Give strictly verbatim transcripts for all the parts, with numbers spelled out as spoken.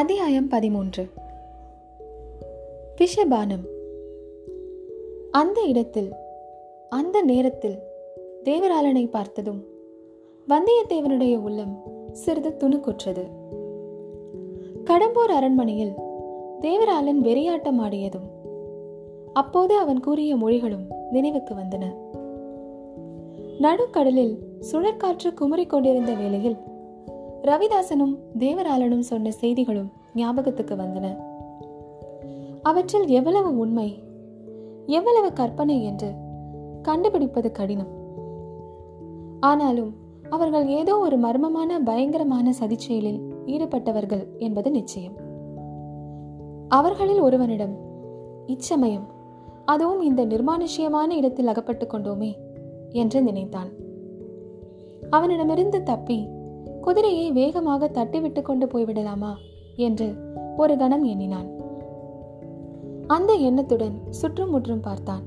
அத்தியாயம் பதிமூன்று. விஷபானம். அந்த இடத்தில் அந்த நேரத்தில் தேவராளனை பார்த்ததும் வந்தியத்தேவனுடைய உள்ளம் சிறிது துணுக்குற்றது. கடம்பூர் அரண்மனையில் தேவராளன் வெறியாட்டம் ஆடியதும் அப்போது அவன் கூறிய மொழிகளும் நினைவுக்கு வந்தன. நடுக்கடலில் சுழற்காற்று குமரிக் கொண்டிருந்த வேளையில் ரவிதாசனும் தேவராளனும் சொன்ன செய்திகளும் ஞாபகத்துக்கு வந்தன. அவற்றில் எவ்வளவு உண்மை எவ்வளவு கற்பனை என்று கண்டுபிடிப்பது கடினம். ஆனாலும் அவர்கள் ஏதோ ஒரு மர்மமான பயங்கரமான சதிச்செயலில் ஈடுபட்டவர்கள் என்பது நிச்சயம். அவர்களில் ஒருவனிடம் இச்சமயம் அதுவும் இந்த நிர்மானுஷ்யமான இடத்தில் அகப்பட்டு கொண்டோமே என்று நினைத்தான். அவனிடமிருந்து தப்பி குதிரையை வேகமாக தட்டிவிட்டு கொண்டு போய்விடலாமா என்று ஒரு கணம் எண்ணினான். அந்த எண்ணத்துடன் சுற்றும் முற்றும் பார்த்தான்.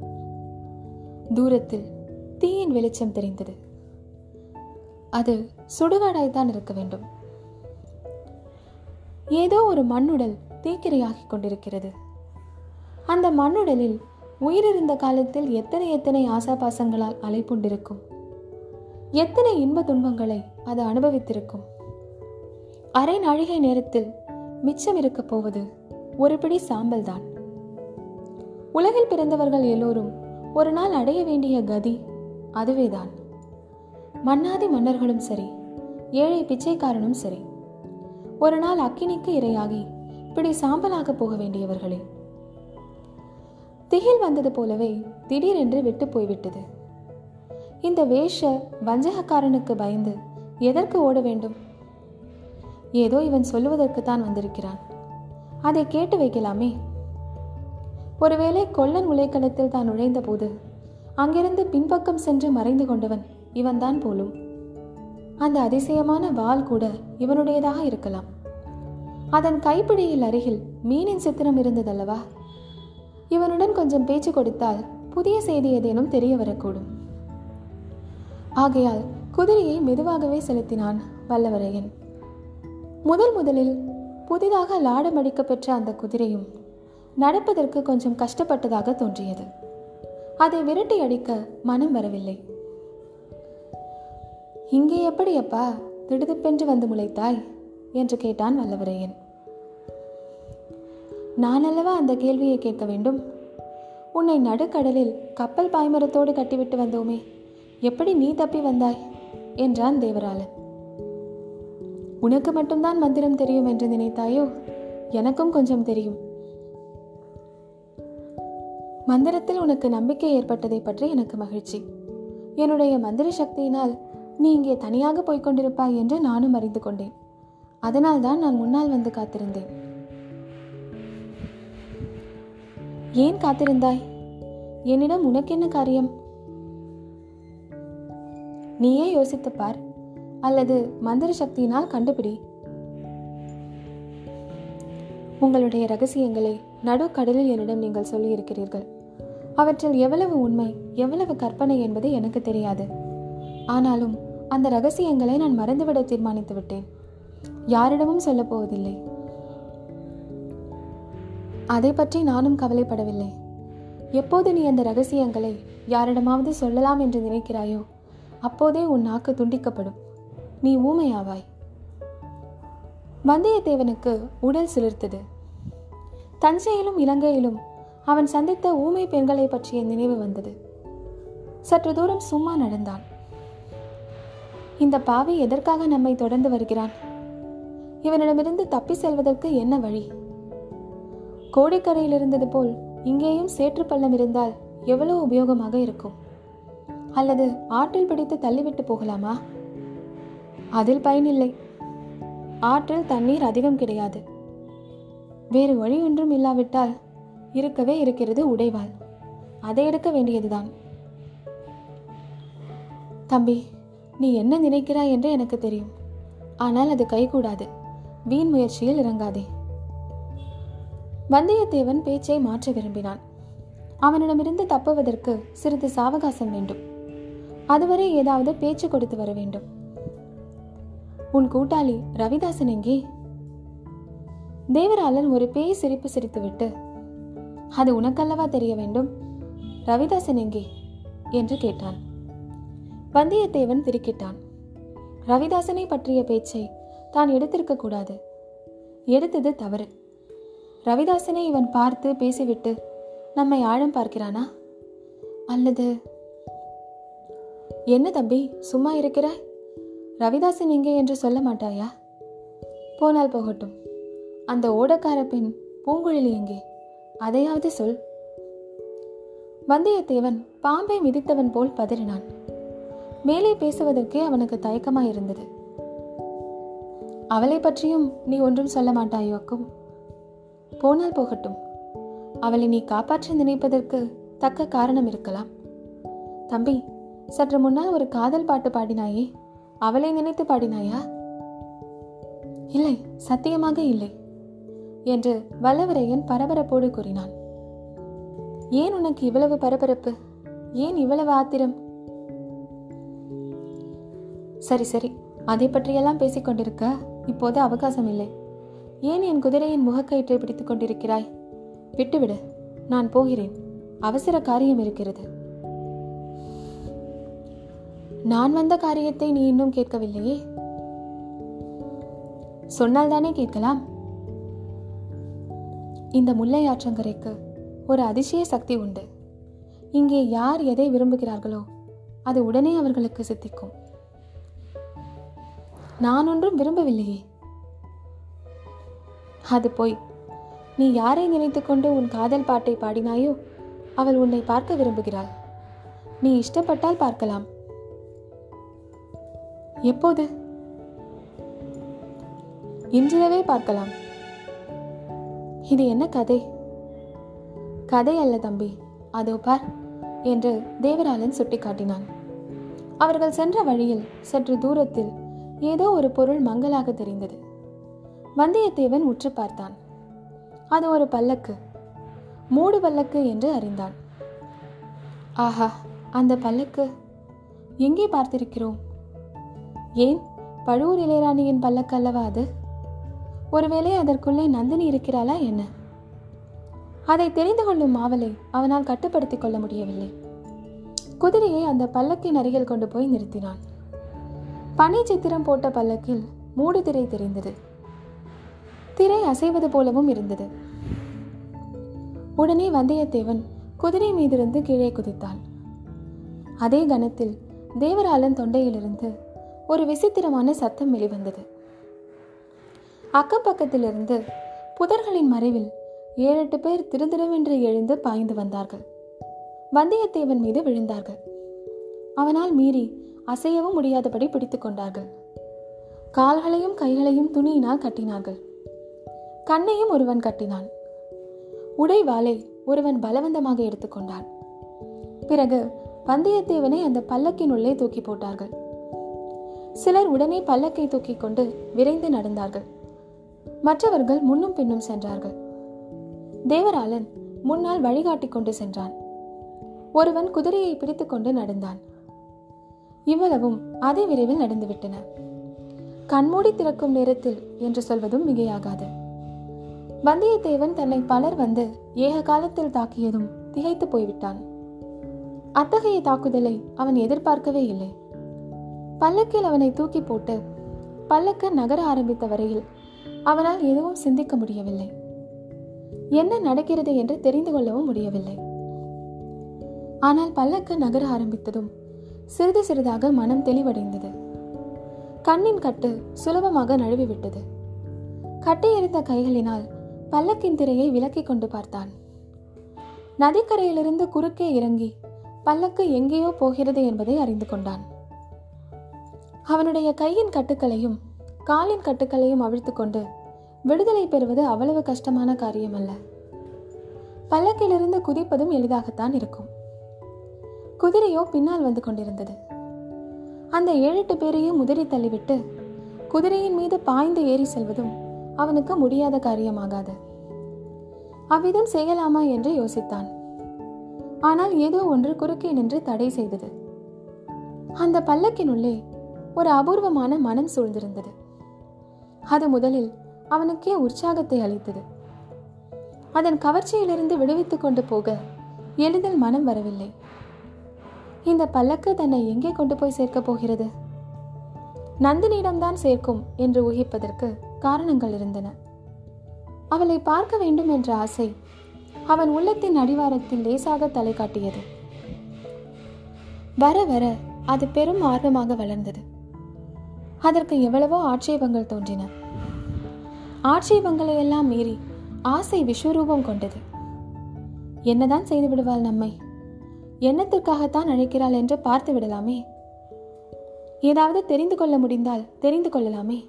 தூரத்தில் தீயின் வெளிச்சம் தெரிந்தது. அது சுடுகாடாய்த்தான் இருக்க வேண்டும். ஏதோ ஒரு மண்ணுடல் தீக்கிரையாகிக் கொண்டிருக்கிறது. அந்த மண்ணுடலில் உயிரிருந்த காலத்தில் எத்தனை எத்தனை ஆசாபாசங்களால் அலைப்புண்டிருக்கும், எத்தனை இன்ப துன்பங்களை அது அனுபவித்திருக்கும். அரை நாழிகை நேரத்தில் மிச்சம் இருக்க போவது ஒரு பிடி சாம்பல் தான். உலகில் பிறந்தவர்கள் எல்லோரும் ஒரு நாள் அடைய வேண்டிய கதி அதுவேதான். மன்னாதி மன்னர்களும் சரி, ஏழை பிச்சைக்காரனும் சரி, ஒரு நாள் அக்கினிக்கு இரையாகி பிடி சாம்பலாக போக வேண்டியவர்களே. திகில் வந்தது போலவே திடீரென்று விட்டு போய்விட்டது. இந்த வேஷ வஞ்சகக்காரனுக்கு பயந்து எதற்கு ஓட வேண்டும்? ஏதோ இவன் சொல்லுவதற்குத்தான் வந்திருக்கிறான், அதை கேட்டு வைக்கலாமே. ஒருவேளை கொல்லன் உலைக்களத்தில் தான் நுழைந்த போது அங்கிருந்து பின்பக்கம் சென்று மறைந்து கொண்டவன் இவன்தான் போலும். அந்த அதிசயமான வாள் கூட இவனுடையதாக இருக்கலாம். அதன் கைப்பிடியில் அருகில் மீனின் சித்திரம் இருந்ததல்லவா? இவனுடன் கொஞ்சம் பேச்சு கொடுத்தால் புதிய செய்தி ஏதேனும் தெரிய வரக்கூடும். ஆகையால் குதிரையை மெதுவாகவே செலுத்தினான் வல்லவரையன். முதல் முதலில் புதிதாக லாடம் அடிக்க பெற்ற அந்த குதிரையும் நடப்பதற்கு கொஞ்சம் கஷ்டப்பட்டதாக தோன்றியது. அதை விரட்டி அடிக்க மனம் வரவில்லை. இங்கே எப்படியப்பா திடுதுப்பென்று வந்து முளைத்தாய் என்று கேட்டான் வல்லவரையன். நான் அல்லவா அந்த கேள்வியை கேட்க வேண்டும்? உன்னை நடுக்கடலில் கப்பல் பாய்மரத்தோடு கட்டிவிட்டு வந்தோமே, எப்படி நீ தப்பி வந்தாய் என்றான் தேவராளன். உனக்கு மட்டும்தான் மந்திரம் தெரியும் என்று நினைத்தாயோ? எனக்கும் கொஞ்சம் தெரியும். மந்திரத்தில் உனக்கு நம்பிக்கை ஏற்பட்டதை பற்றி எனக்கு மகிழ்ச்சி. என்னுடைய மந்திர சக்தியினால் நீ இங்கே தனியாக போய்கொண்டிருப்பாய் என்று நானும் அறிந்து கொண்டேன். அதனால்தான் நான் முன்னால் வந்து காத்திருந்தேன். ஏன் காத்திருந்தாய்? என்னிடம் உனக்கு என்ன காரியம்? நீயே யோசித்து பார், அல்லது மந்திர சக்தியினால் கண்டுபிடி. உங்களுடைய ரகசியங்களை நடுக்கடலில் என்னிடம் நீங்கள் சொல்லியிருக்கிறீர்கள். அவற்றில் எவ்வளவு உண்மை எவ்வளவு கற்பனை என்பது எனக்கு தெரியாது. ஆனாலும் அந்த ரகசியங்களை நான் மறந்துவிட தீர்மானித்து விட்டேன். யாரிடமும் சொல்லப் போவதில்லை. அதை பற்றி நானும் கவலைப்படவில்லை. எப்போது நீ அந்த ரகசியங்களை யாரிடமாவது சொல்லலாம் என்று நினைக்கிறாயோ அப்போதே உன் நாக்கு துண்டிக்கப்படும். நீ ஊமையாவாய். வந்தியத்தேவனுக்கு உடல் சிலிர்த்தது. தஞ்சையிலும் இலங்கையிலும் அவன் சந்தித்த ஊமை பெண்களை பற்றிய நினைவு வந்தது. சற்று தூரம் சும்மா நடந்தான். இந்த பாவி எதற்காக நம்மை தொடர்ந்து வருகிறான்? இவனிடமிருந்து தப்பி செல்வதற்கு என்ன வழி? கோடிக்கரையில் இருந்தது போல் இங்கேயும் சேற்று பள்ளம் இருந்தால் எவ்வளவு உபயோகமாக இருக்கும். அல்லது ஆற்றில் பிடித்து தள்ளிவிட்டு போகலாமா? அதில் பயனில்லை. ஆற்றில் தண்ணீர் அதிகம் கிடையாது. வேறு வழி ஒன்றும் இல்லாவிட்டால் இருக்கவே இருக்கிறது உடைவாள், அதை எடுக்க வேண்டியதுதான். தம்பி, நீ என்ன நினைக்கிறாய் என்று எனக்கு தெரியும். ஆனால் அது கைகூடாது. வீண் முயற்சியில் இறங்காதே. வந்தியத்தேவன் பேச்சை மாற்ற விரும்பினான். அவனிடமிருந்து தப்புவதற்கு சிறிது சாவகாசம் வேண்டும். அதுவரை ஏதாவது பேச்சு கொடுத்து வர வேண்டும். உன் கூட்டாளி ரவிதாசன் எங்கே? தேவராளன் ஒரு பேய் சிரிப்பு சிரித்துவிட்டு, அது உனக்கல்லவா தெரிய வேண்டும், ரவிதாசன் எங்கே என்று கேட்டான். வந்தியத்தேவன் திடுக்கிட்டான். ரவிதாசனை பற்றிய பேச்சை தான் எடுத்திருக்க கூடாது, எடுத்தது தவறு. ரவிதாசனை இவன் பார்த்து பேசிவிட்டு நம்மை ஆழம் பார்க்கிறானா? அல்லது என்ன தம்பி சும்மா இருக்கிறாய், ரவிதாசன் எங்கே என்று சொல்ல மாட்டாயா? போனால் போகட்டும், அந்த ஓடக்கார பெண் பூங்குழலி எங்கே, அதையாவது சொல். வந்தியத்தேவன் பாம்பை மிதித்தவன் போல் பதறினான். மேலே பேசுவதற்கே அவனுக்கு தயக்கமாயிருந்தது. அவளை பற்றியும் நீ ஒன்றும் சொல்ல மாட்டாயோ அக்கும்? போனால் போகட்டும், அவளை நீ காப்பாற்ற நினைப்பதற்கு தக்க காரணம் இருக்கலாம். தம்பி, சற்று முன்னால் ஒரு காதல் பாட்டு பாடினாயே, அவளை நினைத்து பாடினாயா? இல்லை, சத்தியமாக இல்லை என்று வல்லவரையன் பரபரப்போடு கூறினான். ஏன் உனக்கு இவ்வளவு பரபரப்பு, ஏன் இவ்வளவு ஆத்திரம்? சரி சரி, அதை பற்றியெல்லாம் பேசிக்கொண்டிருக்க இப்போது அவகாசம் இல்லை. ஏன் என் குதிரையின் முகக்கயிற்றை பிடித்துக் கொண்டிருக்கிறாய்? விட்டுவிடு, நான் போகிறேன், அவசர காரியம் இருக்கிறது. நான் வந்த காரியத்தை நீ இன்னும் கேட்கவில்லையே. சொன்னால்தானே கேட்கலாம். இந்த முல்லை ஆற்றங்கரைக்கு ஒரு அதிசய சக்தி உண்டு. இங்கே யார் எதை விரும்புகிறார்களோ அது உடனே அவர்களுக்கு சித்திக்கும். நான் ஒன்றும் விரும்பவில்லையே. அது போய், நீ யாரை நினைத்துக்கொண்டு உன் காதல் பாட்டை பாடினாயோ அவள் உன்னை பார்க்க விரும்புகிறாள். நீ இஷ்டப்பட்டால் பார்க்கலாம். எப்போது? இன்றிரவே பார்க்கலாம். இது என்ன கதை? கதை அல்ல தம்பி, அதோ பார் என்று தேவராளன் சுட்டிக்காட்டினான். அவர்கள் சென்ற வழியில் சற்று தூரத்தில் ஏதோ ஒரு பொருள் மங்கலாக தெரிந்தது. வந்தியத்தேவன் உற்று பார்த்தான். அது ஒரு பல்லக்கு, மூடு பல்லக்கு என்று அறிந்தான். ஆஹா, அந்த பல்லக்கு எங்கே பார்த்திருக்கிறோம்? ஏன், பழுவூர் இளையராணியின் பல்லக்கு அல்லவா அது? ஒருவேளை அதற்குள்ளே நந்தினி இருக்கிறாளா என்ன? அதை தெரிந்து கொள்ளும் ஆவலை அவனால் கட்டுப்படுத்திக் கொள்ள முடியவில்லை. குதிரையை அந்த பல்லக்கின் அருகில் கொண்டு போய் நிறுத்தினான். பனை சித்திரம் போட்ட பல்லக்கில் மூடு திரை தெரிந்தது. திரை அசைவது போலவும் இருந்தது. உடனே வந்தியத்தேவன் குதிரை மீதிருந்து கீழே குதித்தான். அதே கணத்தில் தேவராளன் தொண்டையிலிருந்து ஒரு விசித்திரமான சத்தம் வெளிவந்தது. அக்கப்பக்கத்திலிருந்து புதர்களின் மறைவில் ஏழு எட்டு பேர் திருதிருவென்று எழுந்து பாய்ந்து வந்தார்கள். வந்தியத்தேவன் மீது விழுந்தார்கள். அவனால் மீறி அசையவும் முடியாதபடி பிடித்து கொண்டார்கள். கால்களையும் கைகளையும் துணியினால் கட்டினார்கள். கண்ணையும் ஒருவன் கட்டினான். உடைவாளை ஒருவன் பலவந்தமாக எடுத்துக்கொண்டான். பிறகு வந்தியத்தேவனை அந்த பல்லக்கின் உள்ளே தூக்கி போட்டார்கள். சிலர் உடனே பல்லக்கை தூக்கி கொண்டு விரைந்து நடந்தார்கள். மற்றவர்கள் முன்னும் பின்னும் சென்றார்கள். தேவராளன் முன்னால் வழிகாட்டி கொண்டு சென்றான். ஒருவன் குதிரையை பிடித்து கொண்டு நடந்தான். இவ்வளவும் அதே விரைவில் நடந்துவிட்டன. கண்மூடி திறக்கும் நேரத்தில் என்று சொல்வதும் மிகையாகாது. வந்தியத்தேவன் தன்னை பலர் வந்து ஏக காலத்தில் தாக்கியதும் திகைத்து போய்விட்டான். அத்தகைய தாக்குதலை அவன் எதிர்பார்க்கவே இல்லை. பல்லக்கில் அவனை தூக்கி போட்டு பல்லக்கு நகர ஆரம்பித்த வரையில் அவனால் எதுவும் சிந்திக்க முடியவில்லை. என்ன நடக்கிறது என்று தெரிந்து கொள்ளவும் முடியவில்லை. ஆனால் பல்லக்கு நகர ஆரம்பித்ததும் சிறிது சிறிதாக மனம் தெளிவடைந்தது. கண்ணின் கட்டு சுலபமாக நழுவிவிட்டது. கட்டியிருந்த கைகளினால் பல்லக்கின் திரையை விலக்கி கொண்டு பார்த்தான். நதிக்கரையிலிருந்து குறுக்கே இறங்கி பல்லக்கு எங்கேயோ போகிறது என்பதை அறிந்து கொண்டான். அவனுடைய கையின் கட்டுக்களையும் காலின் கட்டுக்களையும் அவிழ்த்து கொண்டு விடுதலை பெறுவது அவ்வளவு கஷ்டமான காரியம் அல்ல. பல்லக்கிலிருந்து குதிப்பதும் எளிதாகத்தான் இருக்கும். குதிரையோ பின்னால் வந்து கொண்டிருந்தது. அந்த ஏழெட்டு பேரையும் உதறி தள்ளிவிட்டு குதிரையின் மீது பாய்ந்து ஏறி செல்வதும் அவனுக்கு முடியாத காரியமாகாது. அவ்விதம் செய்யலாமா என்று யோசித்தான். ஆனால் ஏதோ ஒன்று குறுக்கே நின்று தடை செய்தது. அந்த பல்லக்கினுள்ளே ஒரு அபூர்வமான மனம் சூழ்ந்திருந்தது. அது முதலில் அவனுக்கே உற்சாகத்தை அளித்தது. அதன் கவர்ச்சியிலிருந்து விடுவித்து கொண்டு போக எளிதில் மனம் வரவில்லை. இந்த பல்லக்கு தன்னை எங்கே கொண்டு போய் சேர்க்கப் போகிறது? நந்தினியிடம்தான் சேர்க்கும் என்று ஊகிப்பதற்கு காரணங்கள் இருந்தன. அவளை பார்க்க வேண்டும் என்ற ஆசை அவன் உள்ளத்தின் அடிவாரத்தில் லேசாக தலை காட்டியது. வர வர அது பெரும் ஆர்வமாக வளர்ந்தது. அதற்கு எவ்வளவோ ஆட்சேபங்கள் தோன்றின. ஆட்சேபங்களை எல்லாம் மீறி ஆசை விஸ்வரூபம் கொண்டது. என்னதான் செய்து விடுவாள் நம்மை? எண்ணத்திற்காகத்தான் அழைக்கிறாள் என்று பார்த்து விடலாமே. ஏதாவது தெரிந்து கொள்ள முடிந்தால் தெரிந்து கொள்ளலாமே.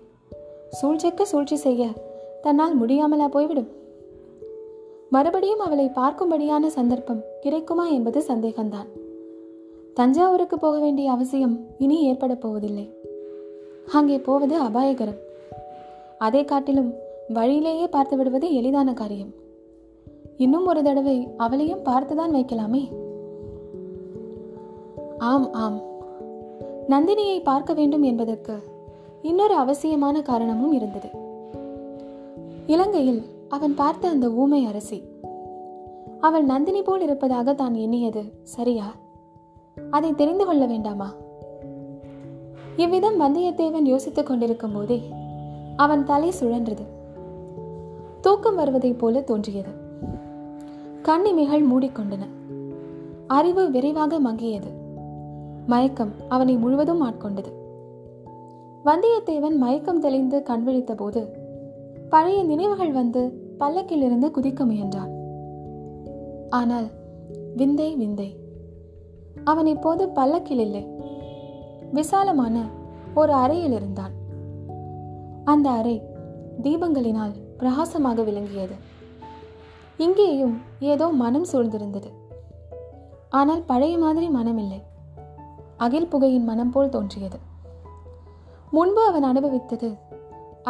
சூழ்ச்சிக்கு சூழ்ச்சி செய்ய தன்னால் முடியாமலா போய்விடும்? மறுபடியும் அவளை பார்க்கும்படியான சந்தர்ப்பம் கிடைக்குமா என்பது சந்தேகம்தான். தஞ்சாவூருக்கு போக வேண்டிய அவசியம் இனி ஏற்பட போவதில்லை. அங்கே போவது அபாயகரம். அதை காட்டிலும் வழியிலேயே பார்த்து விடுவது எளிதான காரியம். இன்னும் ஒரு தடவை அவளையும் பார்த்துதான் வைக்கலாமே. ஆம் ஆம், நந்தினியை பார்க்க வேண்டும் என்பதற்கு இன்னொரு அவசியமான காரணமும் இருந்தது. இலங்கையில் அவன் பார்த்த அந்த ஊமை அரசி, அவள் நந்தினி போல் இருப்பதாக தான் எண்ணியது சரியா? அதை தெரிந்து கொள்ள வேண்டாமா? இவ்விதம் வந்தியத்தேவன் யோசித்துக் கொண்டிருக்கும் போதே அவன் தலை சுழன்றது. தூக்கம் வருவதை போல தோன்றியது. கண்ணிமைகள் மூடிக்கொண்டன. அறிவு விரைவாக மங்கியது. மயக்கம் அவனை முழுவதும் ஆட்கொண்டது. வந்தியத்தேவன் மயக்கம் தெளிந்து கண் விழித்த போது பழைய நினைவுகள் வந்து பல்லக்கிலிருந்து குதிக்க முயன்றான். ஆனால் விந்தை விந்தை. அவன் இப்போது பல்லக்கில் இல்லை, விசாலமான ஒரு அறையில் இருந்தான். அந்த அறை தீபங்களினால் பிரகாசமாக விளங்கியது. இங்கேயும் ஏதோ மனம் சூழ்ந்திருந்தது. ஆனால் பழைய மாதிரி மனமில்லை. அகில் புகையின் மனம் போல் தோன்றியது. முன்பு அவன் அனுபவித்தது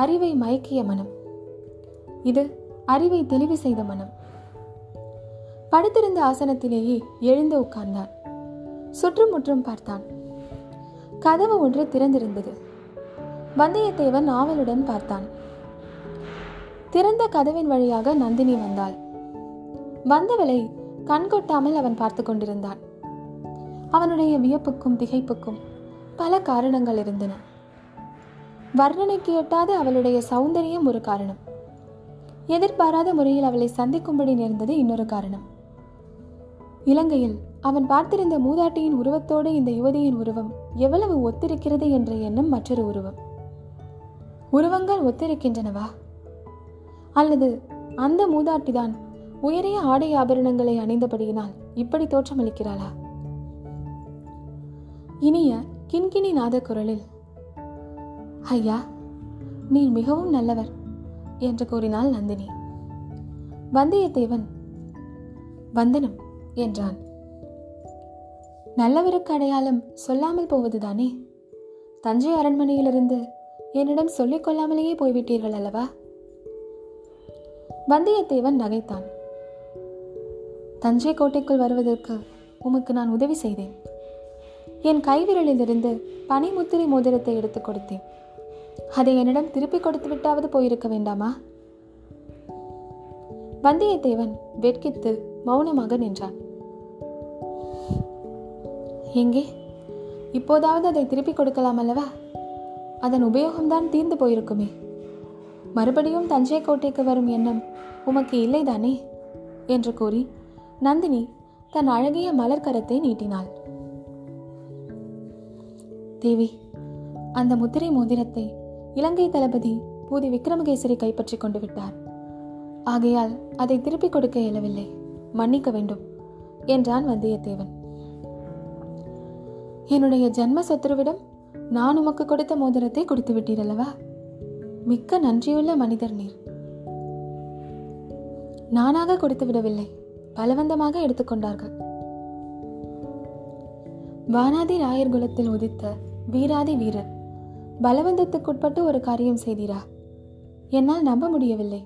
அறிவை மயக்கிய மனம். இது அறிவை தெளிவு செய்த மனம். படுத்திருந்த ஆசனத்திலேயே எழுந்து உட்கார்ந்தான். சுற்றும் முற்றும் பார்த்தான். கதவு ஒன்று திறந்திருந்தது. வந்தியத்தேவன் ஆவலுடன் பார்த்தான். திறந்த கதவின் வழியாக நந்தினி வந்தாள். வந்தவளை கண்கொட்டாமல் அவன் பார்த்து கொண்டிருந்தான். அவனுடைய வியப்புக்கும் திகைப்புக்கும் பல காரணங்கள் இருந்தன. வர்ணனைக்கு எட்டாத அவளுடைய சௌந்தரியம் ஒரு காரணம். எதிர்பாராத முறையில் அவளை சந்திக்கும்படி நேர்ந்தது இன்னொரு காரணம். இலங்கையில் அவன் பார்த்திருந்த மூதாட்டியின் உருவத்தோடு இந்த யுவதியின் உருவம் எவ்வளவு ஒத்திருக்கிறது என்ற எண்ணம் மற்றொரு உருவம். உருவங்கள் ஒத்திருக்கின்றனவா? அல்லது அந்த மூதாட்டிதான் உயரிய ஆடை ஆபரணங்களை அணிந்தபடியினால் இப்படி தோற்றமளிக்கிறாளா? இனிய கிண்கிணி நாத குரலில், ஐயா, நீர் மிகவும் நல்லவர் என்று கூறினாள் நந்தினி. வந்தியத்தேவன் வந்தனம் என்றான். நல்லவருக்கு அடையாளம் சொல்லாமல் போவதுதானே? தஞ்சை அரண்மனையிலிருந்து என்னிடம் சொல்லிக் கொள்ளாமலேயே போய்விட்டீர்கள் அல்லவா? வந்தியத்தேவன் நகைத்தான். தஞ்சை கோட்டைக்குள் வருவதற்கு உமக்கு நான் உதவி செய்தேன். என் கைவிரலிலிருந்து பனைமுத்திரை மோதிரத்தை எடுத்து கொடுத்தேன். அதை என்னிடம் திருப்பி கொடுத்து விட்டாவது போயிருக்க வேண்டாமா? வந்தியத்தேவன் வெட்கித்து மௌனமாக நின்றான். எங்கே? இப்போதாவது அதை திருப்பி கொடுக்கலாம் அல்லவா? அதன் உபயோகம்தான் தீர்ந்து போயிருக்குமே. மறுபடியும் தஞ்சை கோட்டைக்கு வரும் எண்ணம் உமக்கு இல்லைதானே என்று கூறி நந்தினி தன் அழகிய மலர்கரத்தை நீட்டினாள். தேவி, அந்த முத்திரை மோதிரத்தை இலங்கை தளபதி பூதி விக்ரமகேசரி கைப்பற்றி கொண்டு விட்டார். ஆகையால் அதை திருப்பிக் கொடுக்க இயலவில்லை. மன்னிக்க வேண்டும் என்றான் வந்தியத்தேவன். என்னுடைய ஜன்ம சத்துருவிடம் நான் உமக்கு கொடுத்த மோதிரத்தை கொடுத்து விட்டீரல்லவா? மிக்க நன்றியுள்ள மனிதர் நீர். நானாக கொடுத்து விடவில்லை, பலவந்தமாக எடுத்துக்கொண்டார்கள். வானாதி ராயர் குலத்தில் உதித்த வீராதி வீரர், பலவந்தத்துக்குட்பட்டு ஒரு காரியம் செய்தீரா? என்னால் நம்ப முடியவில்லை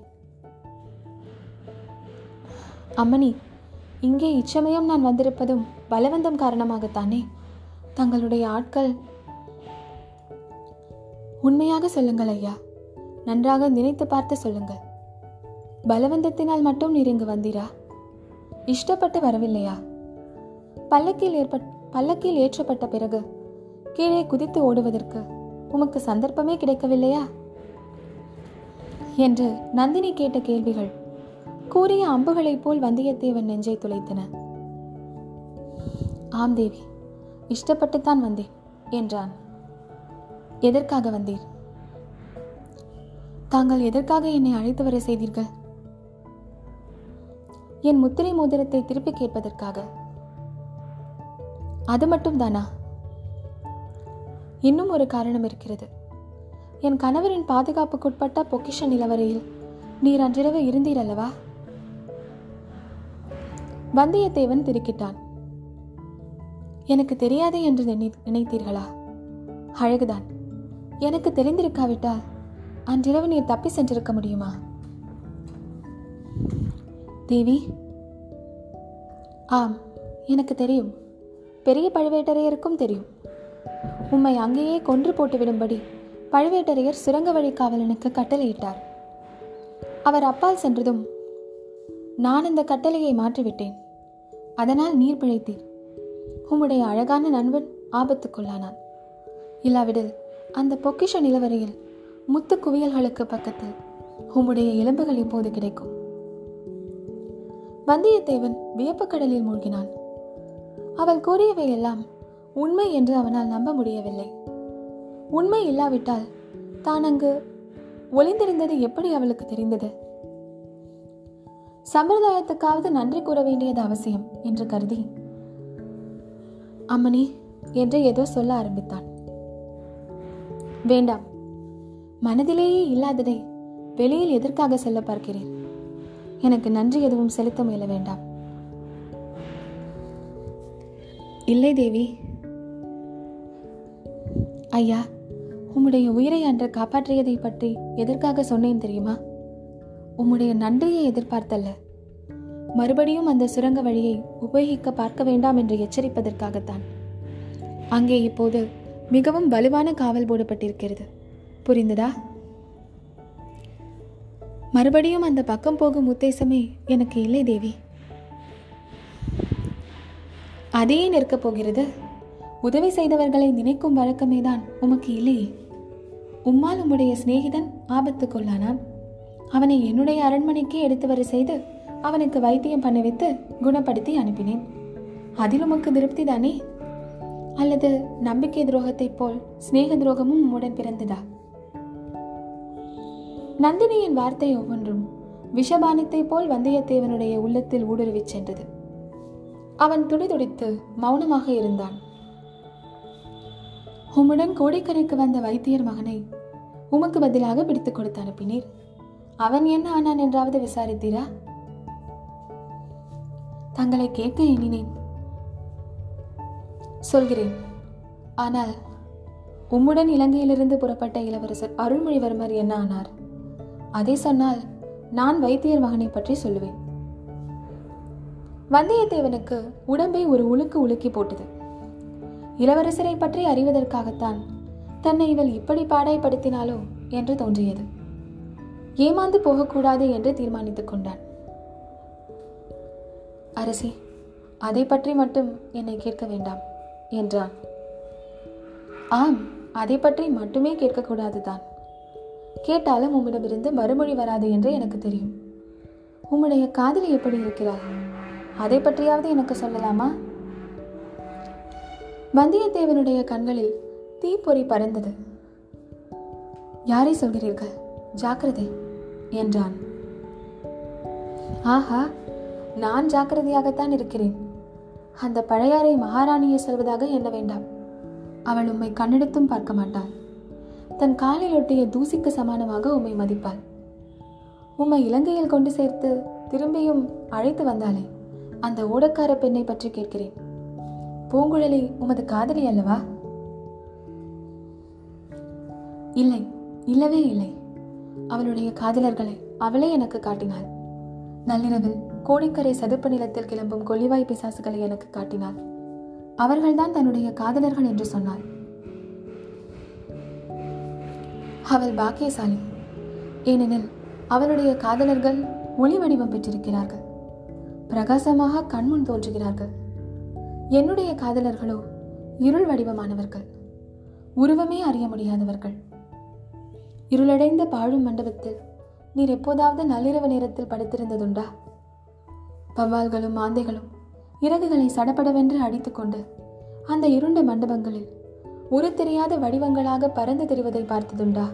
அம்மணி. இங்கே இச்சமயம் நான் வந்திருப்பதும் பலவந்தம் காரணமாகத்தானே? தங்களுடைய ஆட்கள். உண்மையாக சொல்லுங்கள் ஐயா, நன்றாக நினைத்து பார்த்து சொல்லுங்கள். பலவந்தத்தினால் மட்டும் நீர் இங்கு வந்தீரா? இஷ்டப்பட்டு வரவில்லையா? பல்லக்கில் ஏற்ப பல்லக்கில் ஏற்றப்பட்ட பிறகு கீழே குதித்து ஓடுவதற்கு உமக்கு சந்தர்ப்பமே கிடைக்கவில்லையா என்று நந்தினி கேட்ட கேள்விகள் கூறிய அம்புகளைப் போல் வந்தியத்தேவன் நெஞ்சை துளைத்தன. ஆம் தேவி, இஷ்டப்பட்டுத்தான் வந்தேன் என்றான். எதற்காக வந்தீர்? தாங்கள் எதற்காக என்னை அழைத்து வர செய்தீர்கள்? என் முத்திரை மோதிரத்தை திருப்பி கேட்பதற்காக. அது மட்டும் தானா? இன்னும் ஒரு காரணம் இருக்கிறது. என் கணவரின் பாதுகாப்புக்குட்பட்ட பொக்கிஷ நிலவரையில் நீர் அன்றிரவு இருந்தீரல்லவா? வந்தியத்தேவன் திருக்கிட்டான். எனக்கு தெரியாதே என்று நினைத்தீர்களா? அழகுதான். எனக்கு தெரிந்திருக்காவிட்டால் அன்றிரவு நீர் தப்பி சென்றிருக்க முடியுமா? தேவி, ஆம், எனக்கு தெரியும். பெரிய பழுவேட்டரையருக்கும் தெரியும். உம்மை அங்கேயே கொன்று போட்டுவிடும்படி பழுவேட்டரையர் சுரங்க வழி காவலனுக்கு கட்டளையிட்டார். அவர் அப்பால் சென்றதும் நான் இந்த கட்டளையை மாற்றிவிட்டேன். அதனால் நீர் பிழைத்தீர். உம்முடைய அழகான நண்பன் ஆபத்துக்குள்ளானான். இல்லாவிடில் அந்த பொக்கிஷ நிலவரையில் முத்து குவியல்களுக்கு பக்கத்தில் உம்முடைய எலும்புகள் இப்போது கிடைக்கும். வந்தியத்தேவன் வியப்பு கடலில் மூழ்கினான். அவள் கூறியவை எல்லாம் உண்மை என்று அவனால் நம்ப முடியவில்லை. உண்மை இல்லாவிட்டால் தான் அங்கு ஒளிந்திருந்தது எப்படி அவளுக்கு தெரிந்தது? சம்பிரதாயத்துக்காவது நன்றி கூற வேண்டியது அவசியம் என்று கருதி அம்மணி என்று ஏதோ சொல்ல ஆரம்பித்தான். வேண்டாம், மனதிலேயே இல்லாததை வெளியில் எதற்காக சொல்ல பார்க்கிறேன்? எனக்கு நன்றி எதுவும் செலுத்த முயல வேண்டாம். இல்லை தேவி. ஐயா, உம்முடைய உயிரை அன்று காப்பாற்றியதை பற்றி எதற்காக சொன்னேன் தெரியுமா? உம்முடைய நன்றியை எதிர்பார்த்தல்ல, மறுபடியும் அந்த சுரங்க வழியை உபயோகிக்க பார்க்க வேண்டாம் என்று எச்சரிப்பதற்காகத்தான். அங்கே இப்போது மிகவும் வலுவான காவல் போடப்பட்டிருக்கிறது. புரிந்ததா? மறுபடியும் அந்த பக்கம் போகும் உத்தேசமே எனக்கு இல்லை தேவி. அதையே நிற்கப் போகிறது. உதவி செய்தவர்களை நினைக்கும் வழக்கமே தான் உமக்கு இல்லையே. உம்மால் உம்முடைய சிநேகிதன் ஆபத்துக்குள்ளானான். அவனை என்னுடைய அரண்மனைக்கே எடுத்து வர செய்து அவனுக்கு வைத்தியம் பண்ண வைத்து குணப்படுத்தி அனுப்பினேன். அதில் உமக்கு திருப்தி தானே? அல்லது நம்பிக்கை துரோகத்தை போல் சிநேக துரோகமும் உம்முடன் பிறந்ததா? நந்தினியின் வார்த்தை ஒவ்வொன்றும் விஷபானத்தை போல் வந்தியத்தேவனுடைய உள்ளத்தில் ஊடுருவி சென்றது. அவன் துடிதுடித்து மௌனமாக இருந்தான். உம்முடன் கோடிக்கரைக்கு வந்த வைத்தியர் மகனை உமக்கு பதிலாக பிடித்துக் கொடுத்து அனுப்பினீர். அவன் என்ன ஆனான் என்றாவது விசாரித்தீரா? தங்களை கேட்க எண்ணினேன். சொல்கிறேன். ஆனால் உம்முடன் இலங்கையிலிருந்து புறப்பட்ட இளவரசர் அருள்மொழிவர்மர் என்ன ஆனார்? அதை சொன்னால் நான் வைத்தியர் மகனை பற்றி சொல்லுவேன். வந்தியத்தேவனுக்கு உடம்பை ஒரு உலுக்கு உலுக்கி போட்டது. இளவரசரை பற்றி அறிவதற்காகத்தான் தன்னை இவள் இப்படி பாடாய்படுத்தினாளோ என்று தோன்றியது. ஏமாந்து போகக்கூடாது என்று தீர்மானித்துக் கொண்டான். அரசி, அதை பற்றி மட்டும் என்னை கேட்க வேண்டாம் என்றான். ஆம், அதை பற்றி மட்டுமே கேட்கக்கூடாதுதான். கேட்டாலும் உம்மிடமிருந்து மறுமொழி வராது என்று எனக்கு தெரியும். உம்முடைய காதலி எப்படி இருக்கிறாள்? அதை பற்றியாவது எனக்கு சொல்லலாமா? வந்தியத்தேவனுடைய கண்களில் தீப்பொறி பறந்தது. யாரை சொல்கிறீர்கள்? ஜாக்கிரதை என்றான். ஆஹா, நான் ஜாக்கிரதையாகத்தான் இருக்கிறேன். அந்த பழையாறை மகாராணியை சொல்வதாக எண்ண வேண்டாம். அவள் உம்மை கண்ணெடுத்தும் பார்க்க மாட்டாள். தன் காலில் ஒட்டிய தூசிக்கு சமானமாக உம்மை மதிப்பாள். உம்மை இலங்கையில் கொண்டு சேர்த்து திரும்பியும் அழைத்து வந்தாளே அந்த ஓடக்கார பெண்ணை பற்றி கேட்கிறேன். பூங்குழலி உமது காதலி அல்லவா? இல்லை, இல்லவே இல்லை. அவளுடைய காதலர்களை அவளே எனக்கு காட்டினாள். நள்ளிரவில் கோடிக்கரை சதுப்பு நிலத்தில் கிளம்பும் கொள்ளிவாய் பிசாசுகளை எனக்கு காட்டினாள். அவர்கள்தான் தன்னுடைய காதலர்கள் என்று சொன்னாள். அவள் பாக்கியசாலி. ஏனெனில் அவருடைய காதலர்கள் ஒளி வடிவம் பெற்றிருக்கிறார்கள், பிரகாசமாக கண்முன் தோன்றுகிறார்கள். என்னுடைய காதலர்களோ இருள் வடிவமானவர்கள், உருவமே அறிய முடியாதவர்கள். இருளடைந்த பாழும் மண்டபத்தில் நீர் எப்போதாவது நள்ளிரவு நேரத்தில் படுத்திருந்ததுண்டா? பவ்வால்களும் மாந்தைகளும் இறகுகளை சடப்படவென்று அடித்துக்கொண்டு அந்த இருண்ட மண்டபங்களில் ஒரு தெரியாத வடிவங்களாக பறந்து தெரிவதை பார்த்ததுண்டா?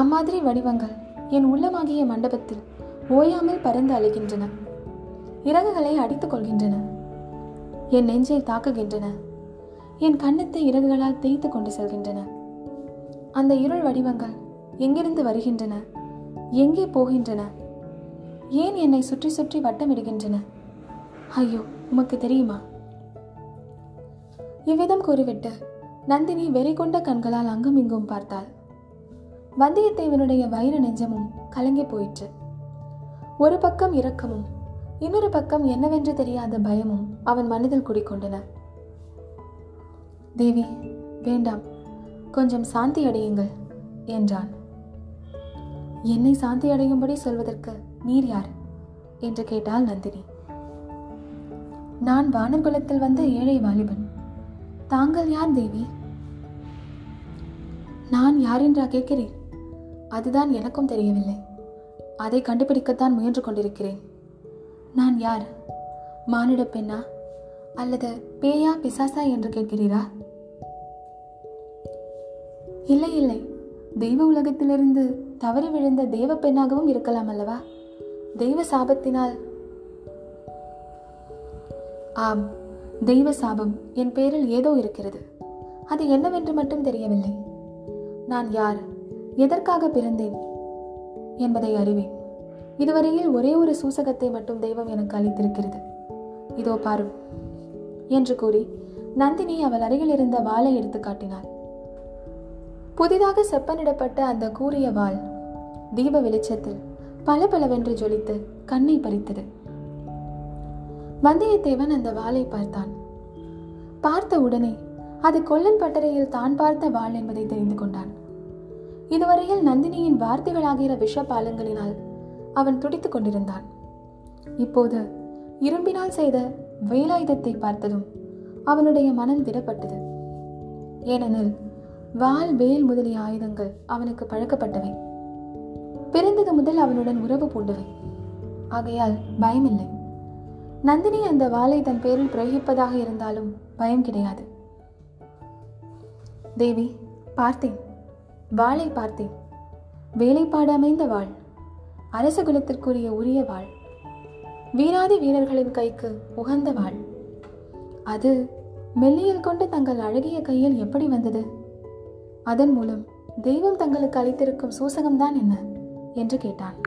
அம்மாதிரி வடிவங்கள் என் உள்ளமாகிய மண்டபத்தில் ஓயாமல் பறந்து அலைகின்றன, இறகுகளை அடித்துக் கொள்கின்றன, என் நெஞ்சை தாக்குகின்றன, என் கண்ணத்தை இறகுகளால் தேய்த்து கொண்டு செல்கின்றன. அந்த இருள் வடிவங்கள் எங்கிருந்து வருகின்றன? எங்கே போகின்றன? ஏன் என்னை சுற்றி சுற்றி வட்டமிடுகின்றன? ஐயோ, உமக்கு தெரியுமா? இவ்விதம் கூறிவிட்டு நந்தினி வெறிகொண்ட கண்களால் அங்கும் இங்கும் பார்த்தாள். வந்தியத்தேவனுடைய வைர நெஞ்சமும் கலங்கி போயிற்று. ஒரு பக்கம் இரக்கமும், இன்னொரு பக்கம் என்னவென்று தெரியாத பயமும் அவன் மனதில் குடிக்கொண்டன. தேவி, வேண்டாம், கொஞ்சம் சாந்தி அடையுங்கள் என்றான். என்னை சாந்தி அடையும்படி சொல்வதற்கு நீர் யார் என்று கேட்டாள் நந்தினி. நான் வானர்குலத்தில் வந்த ஏழை வாலிபன். தாங்கள் யார் தேவி? நான் யார் என்றா கேட்கிறேன்? அதுதான் எனக்கும் தெரியவில்லை. அதை கண்டுபிடிக்கத்தான் முயன்று கொண்டிருக்கிறேன். நான் யார்? மானிட பெண்ணா அல்லது பேயா பிசாசா என்று கேட்கிறீரா? இல்லை இல்லை, தெய்வ உலகத்திலிருந்து தவறி விழுந்த தெய்வ பெண்ணாகவும் இருக்கலாம் அல்லவா? தெய்வ சாபத்தினால். ஆம், தெய்வ சாபம் என் பேரில் ஏதோ இருக்கிறது. அது என்னவென்று மட்டும் தெரியவில்லை. நான் யார், எதற்காக பிறந்தேன் என்பதை அறிவேன். இதுவரையில் ஒரே ஒரு சூசகத்தை மட்டும் தெய்வம் எனக்கு அளித்திருக்கிறது. இதோ பாரும் என்று கூறி நந்தினி அவள் அருகில் இருந்த வாளை எடுத்து காட்டினாள். புதிதாக செப்பனிடப்பட்ட அந்த கூரிய வாள் தீப வெளிச்சத்தில் பல பலவென்று ஜொலித்து கண்ணை பறித்தது. வந்தியத்தேவன் அந்த வாளை பார்த்தான். பார்த்த உடனே அது கொல்லன் பட்டறையில் தான் பார்த்த வாள் என்பதை தெரிந்து கொண்டான். இதுவரையில் நந்தினியின் வார்த்தைகளாகிற விஷ பாலங்களினால் அவன் துடித்துக் கொண்டிருந்தான். இப்போது இரும்பினால் செய்த வேலாயுதத்தை பார்த்ததும் அவனுடைய மனம் திடப்பட்டது. ஏனெனில் வாள், வேல் முதலிய ஆயுதங்கள் அவனுக்கு பழக்கப்பட்டவை, பிறந்தது முதல் அவனுடன் உறவு பூண்டவை. ஆகையால் பயமில்லை. நந்தினி அந்த வாளை தன் பேரில் பிரயோகிப்பதாக இருந்தாலும் பயம் கிடையாது. தேவி, பார்த்தேன், வாளை பார்த்தேன். வேலைப்பாடு அமைந்த வாள், அரச குலத்திற்குரிய உரிய வாள், வீராதி வீரர்களின் கைக்கு உகந்த வாள். அது மெல்லியல் கொண்டு தங்கள் அழகிய கையில் எப்படி வந்தது? அதன் மூலம் தெய்வம் தங்களுக்கு அளித்திருக்கும் சூசகம்தான் என்ன என்று கேட்டான்.